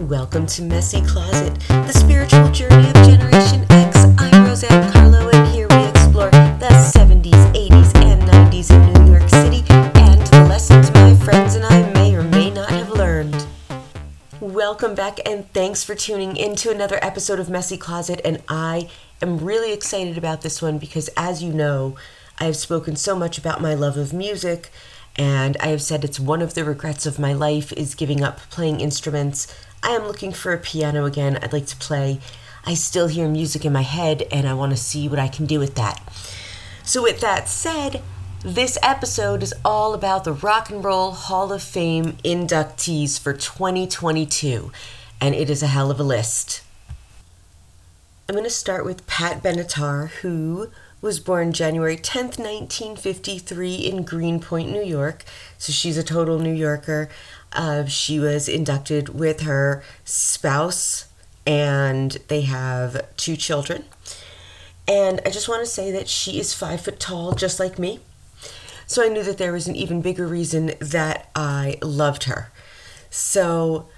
Welcome to Messy Closet, the spiritual journey of Generation X. I'm Roseanne Carlo, and here we explore the 70s, 80s, and 90s in New York City, and the lessons my friends and I may or may not have learned. Welcome back, and thanks for tuning in to another episode of Messy Closet, and I am really excited about this one because, as you know, I have spoken so much about my love of music, and I have said it's one of the regrets of my life is giving up playing instruments. I am looking for a piano again. I'd like to play. I still hear music in my head, and I want to see what I can do with that. So with that said, this episode is all about the Rock and Roll Hall of Fame inductees for 2022, and it is a hell of a list. I'm going to start with Pat Benatar, who was born January 10th, 1953 in Greenpoint, New York. So she's a total New Yorker. She was inducted with her spouse, and they have two children. And I just want to say that she is 5 foot tall, just like me. So I knew that there was an even bigger reason that I loved her. So,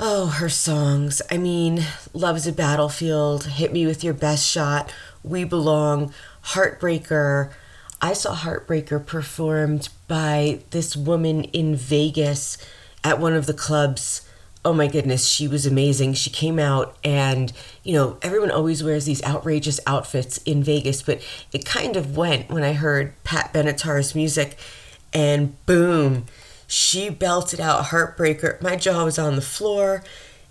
oh, her songs. I mean, Love's a Battlefield, Hit Me With Your Best Shot, We Belong, Heartbreaker. I saw Heartbreaker performed by this woman in Vegas at one of the clubs. Oh my goodness, she was amazing. She came out and, you know, everyone always wears these outrageous outfits in Vegas, but it kind of went when I heard Pat Benatar's music, and boom, she belted out Heartbreaker. My jaw was on the floor.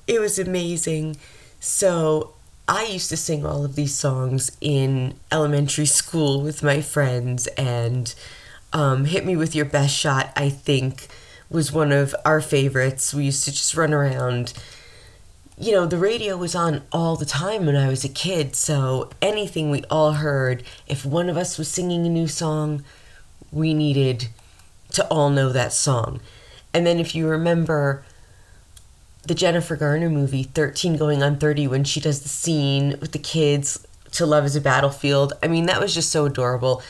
It was amazing. So I used to sing all of these songs in elementary school with my friends, and Hit Me With Your Best Shot, I think, was one of our favorites. We used to just run around. You know, the radio was on all the time when I was a kid, so anything we all heard, if one of us was singing a new song, we needed to all know that song. And then if you remember the Jennifer Garner movie, 13 Going on 30, when she does the scene with the kids to Love is a Battlefield. I mean, that was just so adorable.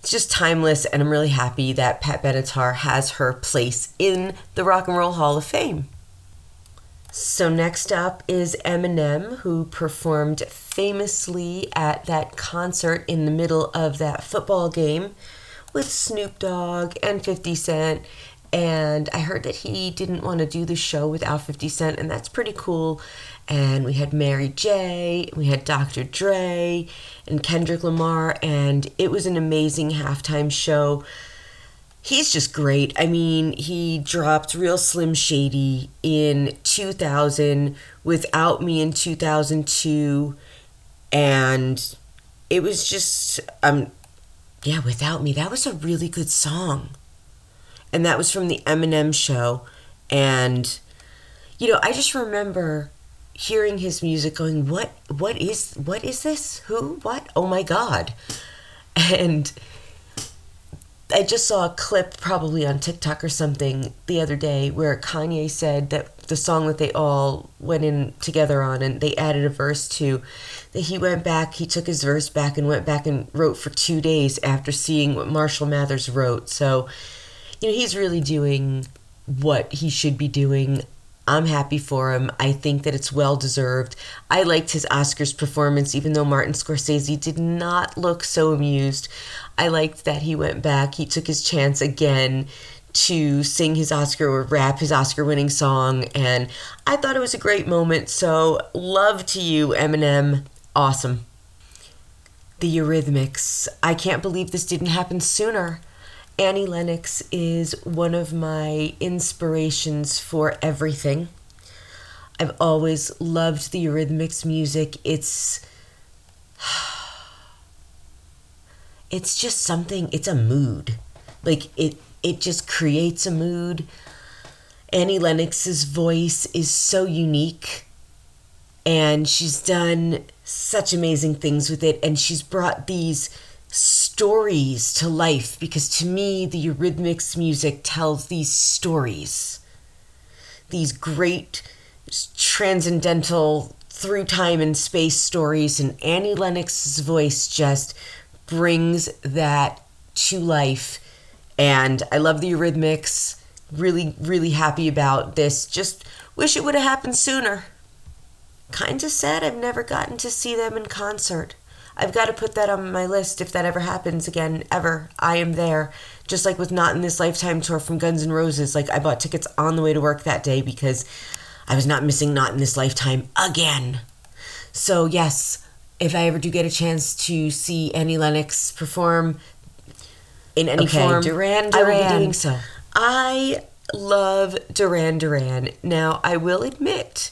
It's just timeless, and I'm really happy that Pat Benatar has her place in the Rock and Roll Hall of Fame. So next up is Eminem, who performed famously at that concert in the middle of that football game with Snoop Dogg and 50 Cent. And I heard that he didn't want to do the show without 50 Cent, and that's pretty cool. And we had Mary J., we had Dr. Dre, and Kendrick Lamar, and it was an amazing halftime show. He's just great. I mean, he dropped Real Slim Shady in 2000, Without Me in 2002, and it was just, Without Me. That was a really good song. And that was from the Eminem show. And, you know, I just remember hearing his music going, what is this? Who? What? Oh, my God. And I just saw a clip probably on TikTok or something the other day where Kanye said that the song that they all went in together on and they added a verse to, that he went back, he took his verse back and went back and wrote for 2 days after seeing what Marshall Mathers wrote. So, you know, he's really doing what he should be doing. I'm happy for him. I think that it's well-deserved. I liked his Oscars performance, even though Martin Scorsese did not look so amused. I liked that he went back. He took his chance again to sing his Oscar or rap his Oscar-winning song, and I thought it was a great moment, so love to you, Eminem. Awesome. The Eurythmics. I can't believe this didn't happen sooner. Annie Lennox is one of my inspirations for everything. I've always loved the Eurythmics music. It's just something, it's a mood. Like, it just creates a mood. Annie Lennox's voice is so unique, and she's done such amazing things with it, and she's brought these stories to life, because to me the Eurythmics music tells these stories, these great transcendental through time and space stories, and Annie Lennox's voice just brings that to life. And I love the Eurythmics. really, really happy about this. Just wish it would have happened sooner. Kind of sad I've never gotten to see them in concert. I've got to put that on my list if that ever happens again, ever. I am there. Just like with Not in This Lifetime tour from Guns N' Roses. Like, I bought tickets on the way to work that day because I was not missing Not in This Lifetime again. So, yes, if I ever do get a chance to see Annie Lennox perform in any form, Duran Duran, I will be doing so. I love Duran Duran. Now, I will admit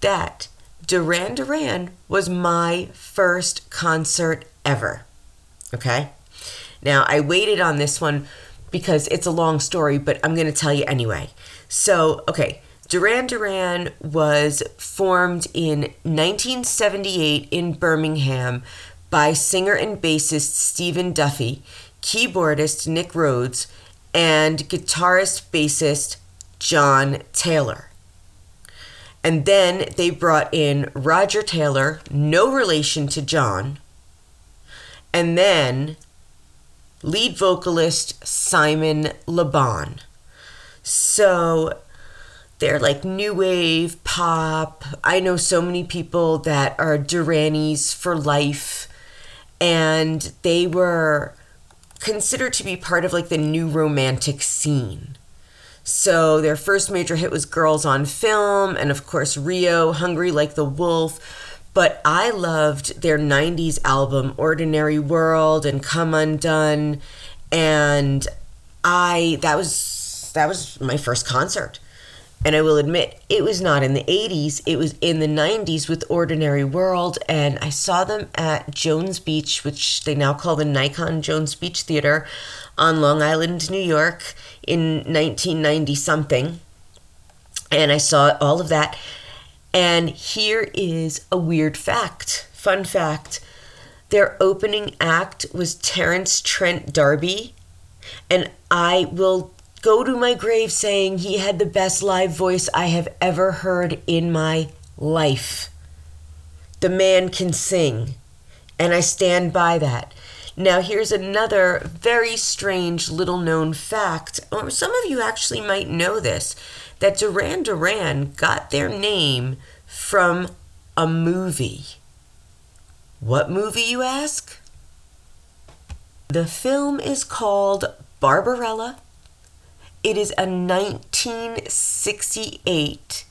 that Duran Duran was my first concert ever, okay? Now, I waited on this one because it's a long story, but I'm going to tell you anyway. So, okay, Duran Duran was formed in 1978 in Birmingham by singer and bassist Stephen Duffy, keyboardist Nick Rhodes, and guitarist-bassist John Taylor. And then they brought in Roger Taylor, no relation to John, and then lead vocalist Simon Le Bon. So they're like new wave, pop. I know so many people that are Duranis for life, and they were considered to be part of like the new romantic scene. So their first major hit was Girls on Film, and of course Rio, Hungry Like the Wolf. But I loved their 90s album, Ordinary World and Come Undone. And that was my first concert. And I will admit, it was not in the 80s, it was in the 90s with Ordinary World. And I saw them at Jones Beach, which they now call the Nikon Jones Beach Theater on Long Island, New York, in 1990-something, and I saw all of that. And here is a weird fact, fun fact. Their opening act was Terence Trent D'Arby, and I will go to my grave saying he had the best live voice I have ever heard in my life. The man can sing, and I stand by that. Now, here's another very strange little-known fact, or some of you actually might know this, that Duran Duran got their name from a movie. What movie, you ask? The film is called Barbarella. It is a 1968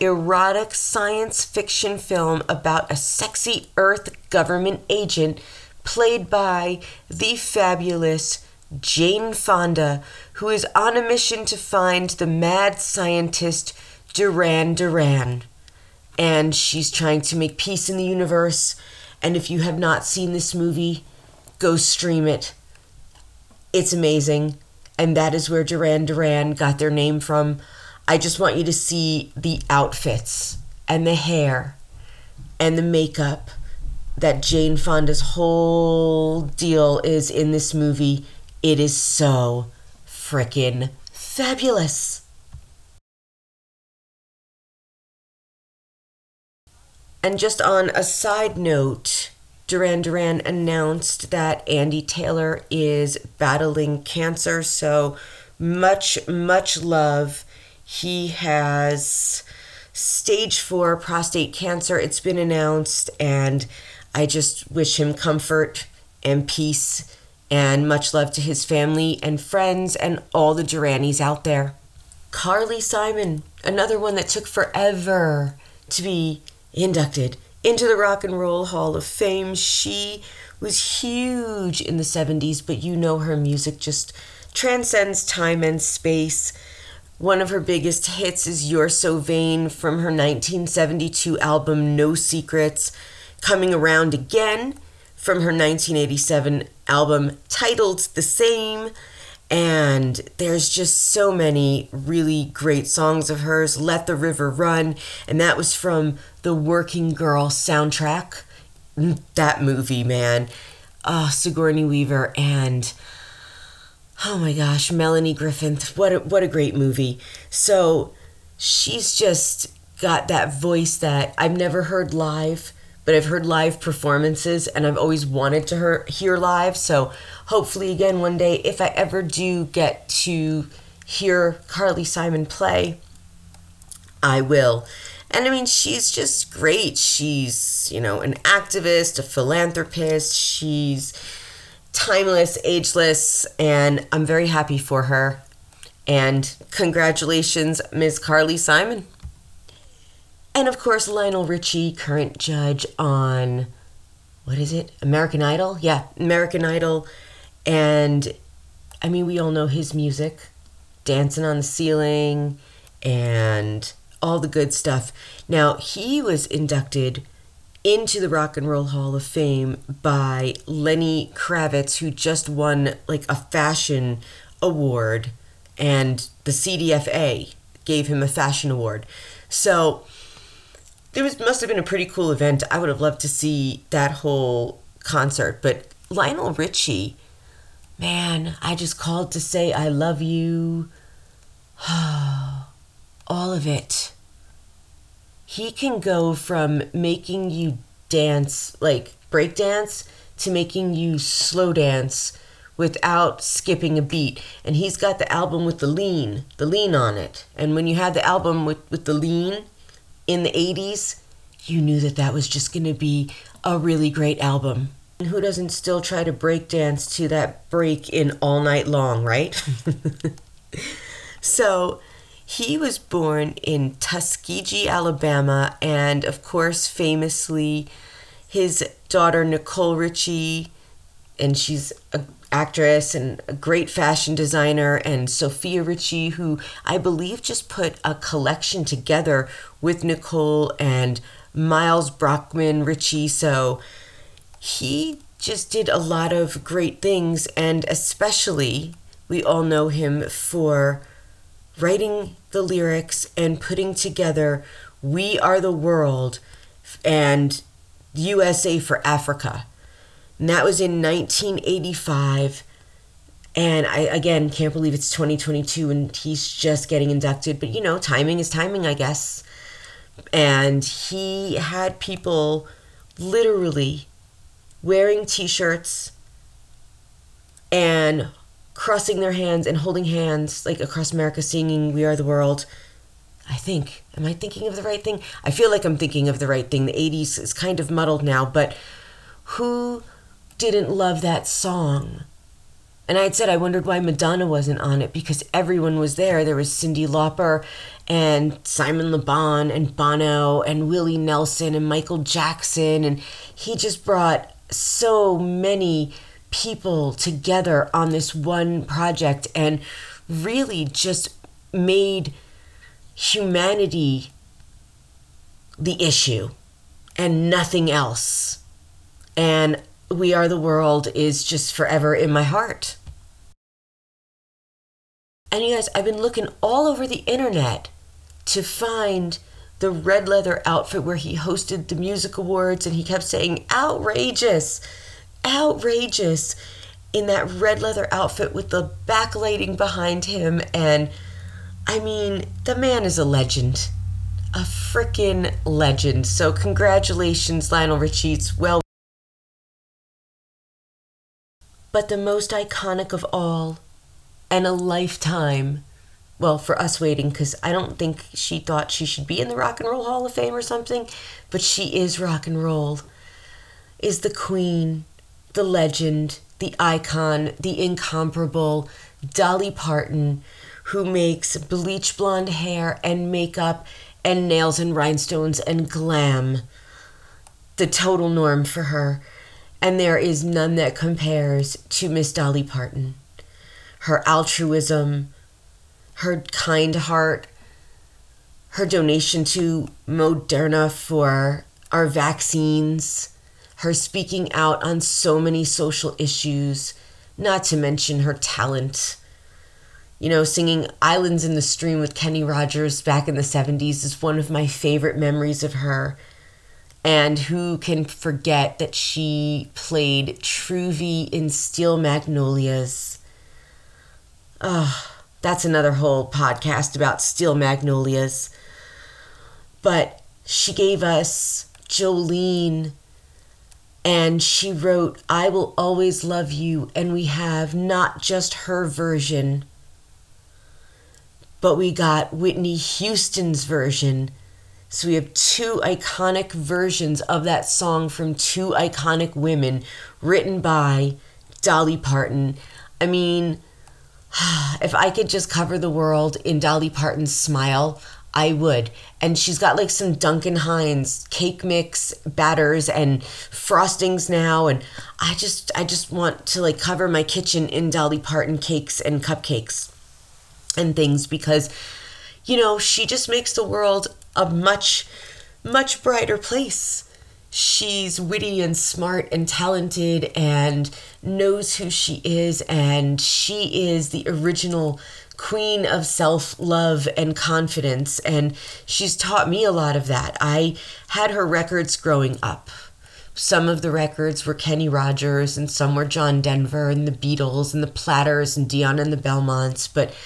erotic science fiction film about a sexy Earth government agent played by the fabulous Jane Fonda, who is on a mission to find the mad scientist Duran Duran. And she's trying to make peace in the universe. And if you have not seen this movie, go stream it. It's amazing. And that is where Duran Duran got their name from. I just want you to see the outfits and the hair and the makeup that Jane Fonda's whole deal is in this movie. It is so frickin' fabulous. And just on a side note, Duran Duran announced that Andy Taylor is battling cancer, so much, much love. He has stage 4 prostate cancer, it's been announced, and I just wish him comfort and peace and much love to his family and friends and all the Duranis out there. Carly Simon, another one that took forever to be inducted into the Rock and Roll Hall of Fame. She was huge in the 70s, but you know her music just transcends time and space. One of her biggest hits is You're So Vain from her 1972 album No Secrets. Coming Around Again from her 1987 album titled The Same. And there's just so many really great songs of hers. Let the River Run, and that was from the Working Girl soundtrack. That movie, man. Sigourney Weaver and, oh my gosh, Melanie Griffith. What a great movie. So she's just got that voice that I've never heard live, but I've heard live performances, and I've always wanted to hear live. So hopefully, again, one day, if I ever do get to hear Carly Simon play, I will. And I mean, she's just great. She's, you know, an activist, a philanthropist. She's timeless, ageless, and I'm very happy for her. And congratulations, Ms. Carly Simon. And of course, Lionel Richie, current judge on, what is it? American Idol? Yeah, American Idol. And I mean, we all know his music, Dancing on the Ceiling and all the good stuff. Now, he was inducted into the Rock and Roll Hall of Fame by Lenny Kravitz, who just won like a fashion award, and the CDFA gave him a fashion award. So there must have been a pretty cool event. I would have loved to see that whole concert. But Lionel Richie, man, I just called to say I love you. All of it. He can go from making you dance, like break dance, to making you slow dance without skipping a beat. And he's got the album with the lean on it. And when you had the album with the lean in the 80s, you knew that was just going to be a really great album. And who doesn't still try to break dance to that break in All Night Long, right? So he was born in Tuskegee, Alabama, and of course, famously, his daughter Nicole Richie, and she's an actress and a great fashion designer, and Sophia Richie, who I believe just put a collection together with Nicole and Miles Brockman Richie. So he just did a lot of great things, and especially, we all know him for writing the lyrics and putting together We Are the World and USA for Africa. And that was in 1985. And I, again, can't believe it's 2022 and he's just getting inducted. But, you know, timing is timing, I guess. And he had people literally wearing T-shirts and crossing their hands and holding hands, like across America, singing We Are the World. I think, am I thinking of the right thing? I feel like I'm thinking of the right thing. The 80s is kind of muddled now, but who didn't love that song? And I had said I wondered why Madonna wasn't on it, because everyone was there. There was Cyndi Lauper and Simon Le Bon and Bono and Willie Nelson and Michael Jackson, and he just brought so many people together on this one project and really just made humanity the issue and nothing else. And We Are the World is just forever in my heart. And you guys, I've been looking all over the internet to find the red leather outfit where he hosted the music awards, and he kept saying, outrageous in that red leather outfit with the backlighting behind him. And I mean, the man is a legend, a freaking legend. So congratulations, Lionel Richie. But the most iconic of all, and a lifetime, well, for us waiting, because I don't think she thought she should be in the Rock and Roll Hall of Fame or something, but she is rock and roll, is the queen, the legend, the icon, the incomparable Dolly Parton, who makes bleach blonde hair and makeup and nails and rhinestones and glam the total norm for her. And there is none that compares to Miss Dolly Parton. Her altruism, her kind heart, her donation to Moderna for our vaccines, her speaking out on so many social issues, not to mention her talent. You know, singing Islands in the Stream with Kenny Rogers back in the 70s is one of my favorite memories of her. And who can forget that she played Truvy in Steel Magnolias? Oh, that's another whole podcast about Steel Magnolias. But she gave us Jolene, and she wrote I Will Always Love You, and we have not just her version, but we got Whitney Houston's version. So we have two iconic versions of that song from two iconic women written by Dolly Parton. I mean, if I could just cover the world in Dolly Parton's smile, I would. And she's got like some Duncan Hines cake mix batters and frostings now, and I just want to like cover my kitchen in Dolly Parton cakes and cupcakes and things, because you know, she just makes the world a much, much brighter place. She's witty and smart and talented and knows who she is, and she is the original queen of self-love and confidence, and she's taught me a lot of that. I had her records growing up. Some of the records were Kenny Rogers, and some were John Denver and the Beatles and the Platters and Dion and the Belmonts, but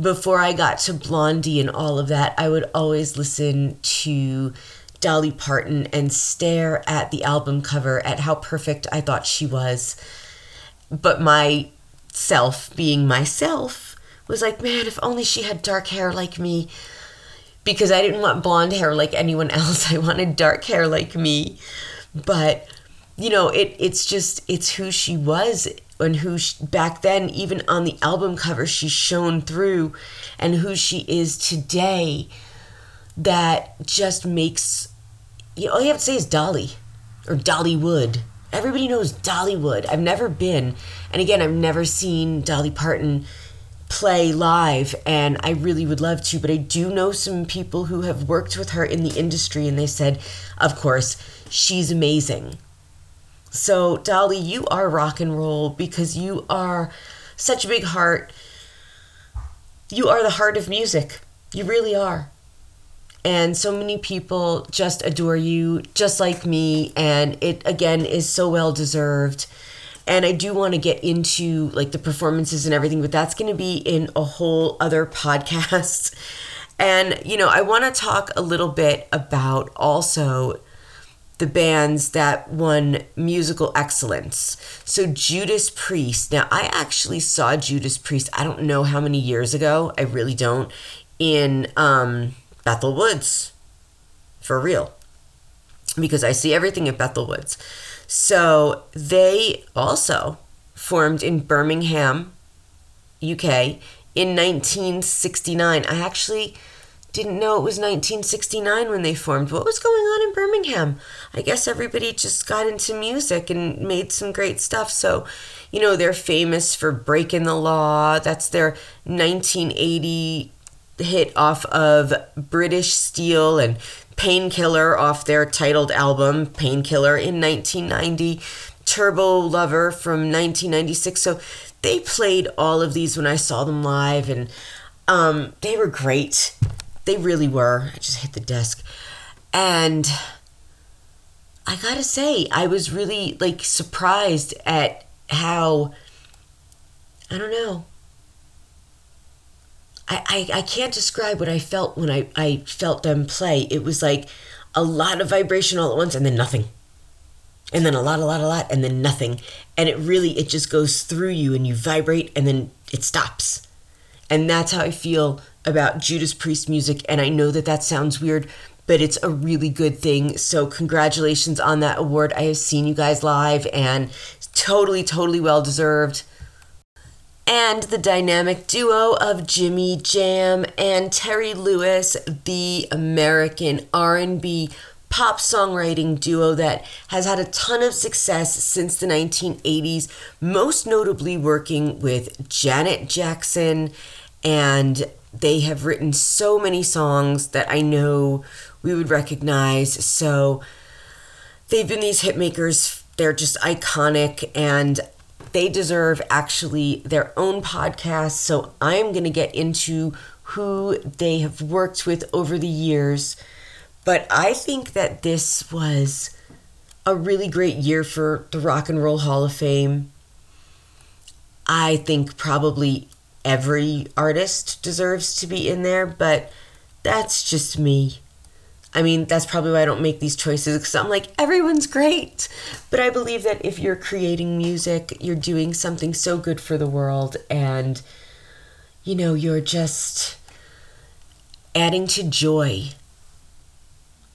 before I got to Blondie and all of that, I would always listen to Dolly Parton and stare at the album cover, at how perfect I thought she was. But myself being myself was like, man, if only she had dark hair like me, because I didn't want blonde hair like anyone else. I wanted dark hair like me. But you know, it's who she was, and who she, back then, even on the album cover, she shone through, and who she is today, that just makes, you know, all you have to say is Dolly or Dollywood. Everybody knows Dollywood. I've never been, and again, I've never seen Dolly Parton play live, and I really would love to, but I do know some people who have worked with her in the industry, and they said, of course, she's amazing. So Dolly, you are rock and roll, because you are such a big heart. You are the heart of music. You really are. And so many people just adore you, just like me, and it, again, is so well deserved. And I do want to get into like the performances and everything, but that's going to be in a whole other podcast. And, you know, I want to talk a little bit about also the bands that won musical excellence. So Judas Priest. Now, I actually saw Judas Priest, I don't know how many years ago, I really don't, in Bethel Woods. For real. Because I see everything at Bethel Woods. So they also formed in Birmingham, UK, in 1969. I actually didn't know it was 1969 when they formed. What was going on in Birmingham? I guess everybody just got into music and made some great stuff. So, you know, they're famous for Breaking the Law. That's their 1980 hit off of British Steel, and Painkiller off their titled album, Painkiller, in 1990, Turbo Lover from 1996. So they played all of these when I saw them live, and they were great. They really were. I just hit the desk. And I gotta say, I was really like surprised at how, I don't know, I can't describe what I felt when I felt them play. It was like a lot of vibration all at once, and then nothing. And then a lot, and then nothing. And it just goes through you, and you vibrate, and then it stops. And that's how I feel about Judas Priest music. And I know that that sounds weird, but it's a really good thing. So congratulations on that award. I have seen you guys live, and totally, totally well-deserved. And the dynamic duo of Jimmy Jam and Terry Lewis, the American R&B pop songwriting duo that has had a ton of success since the 1980s, most notably working with Janet Jackson, and they have written so many songs that I know we would recognize. So they've been these hitmakers. They're just iconic, and they deserve actually their own podcast. So I'm going to get into who they have worked with over the years. But I think that this was a really great year for the Rock and Roll Hall of Fame. I think probably every artist deserves to be in there, but that's just me. I mean, that's probably why I don't make these choices, because I'm like, everyone's great. But I believe that if you're creating music, you're doing something so good for the world. And, you know, you're just adding to joy,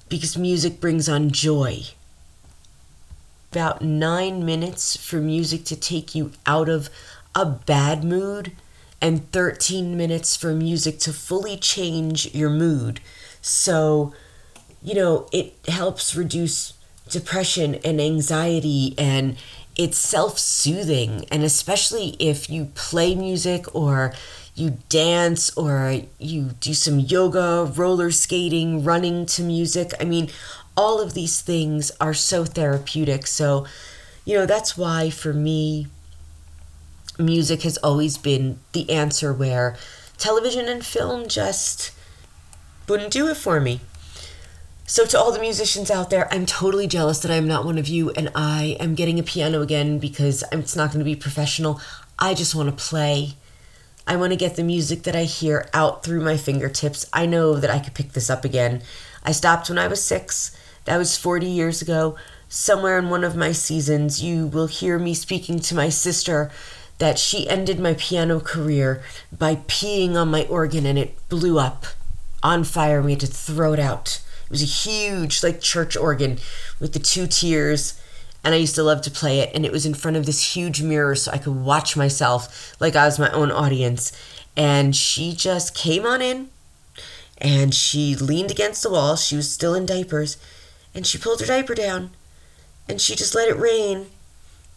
because music brings on joy. About 9 minutes for music to take you out of a bad mood, and 13 minutes for music to fully change your mood. So, you know, it helps reduce depression and anxiety, and it's self-soothing. And especially if you play music or you dance or you do some yoga, roller skating, running to music. I mean, all of these things are so therapeutic. So, you know, that's why for me, music has always been the answer, where television and film just wouldn't do it for me. So to all the musicians out there, I'm totally jealous that I'm not one of you, and I am getting a piano again because it's not going to be professional. I just want to play. I want to get the music that I hear out through my fingertips. I know that I could pick this up again. I stopped when I was 6. That was 40 years ago. Somewhere in one of my seasons, you will hear me speaking to my sister that she ended my piano career by peeing on my organ, and it blew up on fire. We had to throw it out. It was a huge, like, church organ with the 2 tiers, and I used to love to play it, and it was in front of this huge mirror so I could watch myself like I was my own audience. And she just came on in, and she leaned against the wall. She was still in diapers, and she pulled her diaper down, and she just let it rain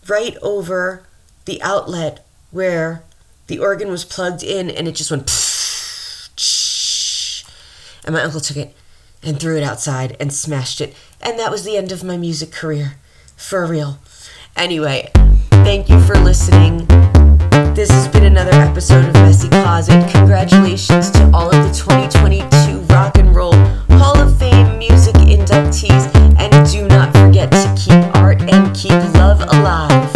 right over the outlet where the organ was plugged in, and it just went pfft, and my uncle took it and threw it outside and smashed it. And that was the end of my music career. For real. Anyway, thank you for listening. This has been another episode of Messy Closet. Congratulations to all of the 2022 Rock and Roll Hall of Fame music inductees. And do not forget to keep art and keep love alive.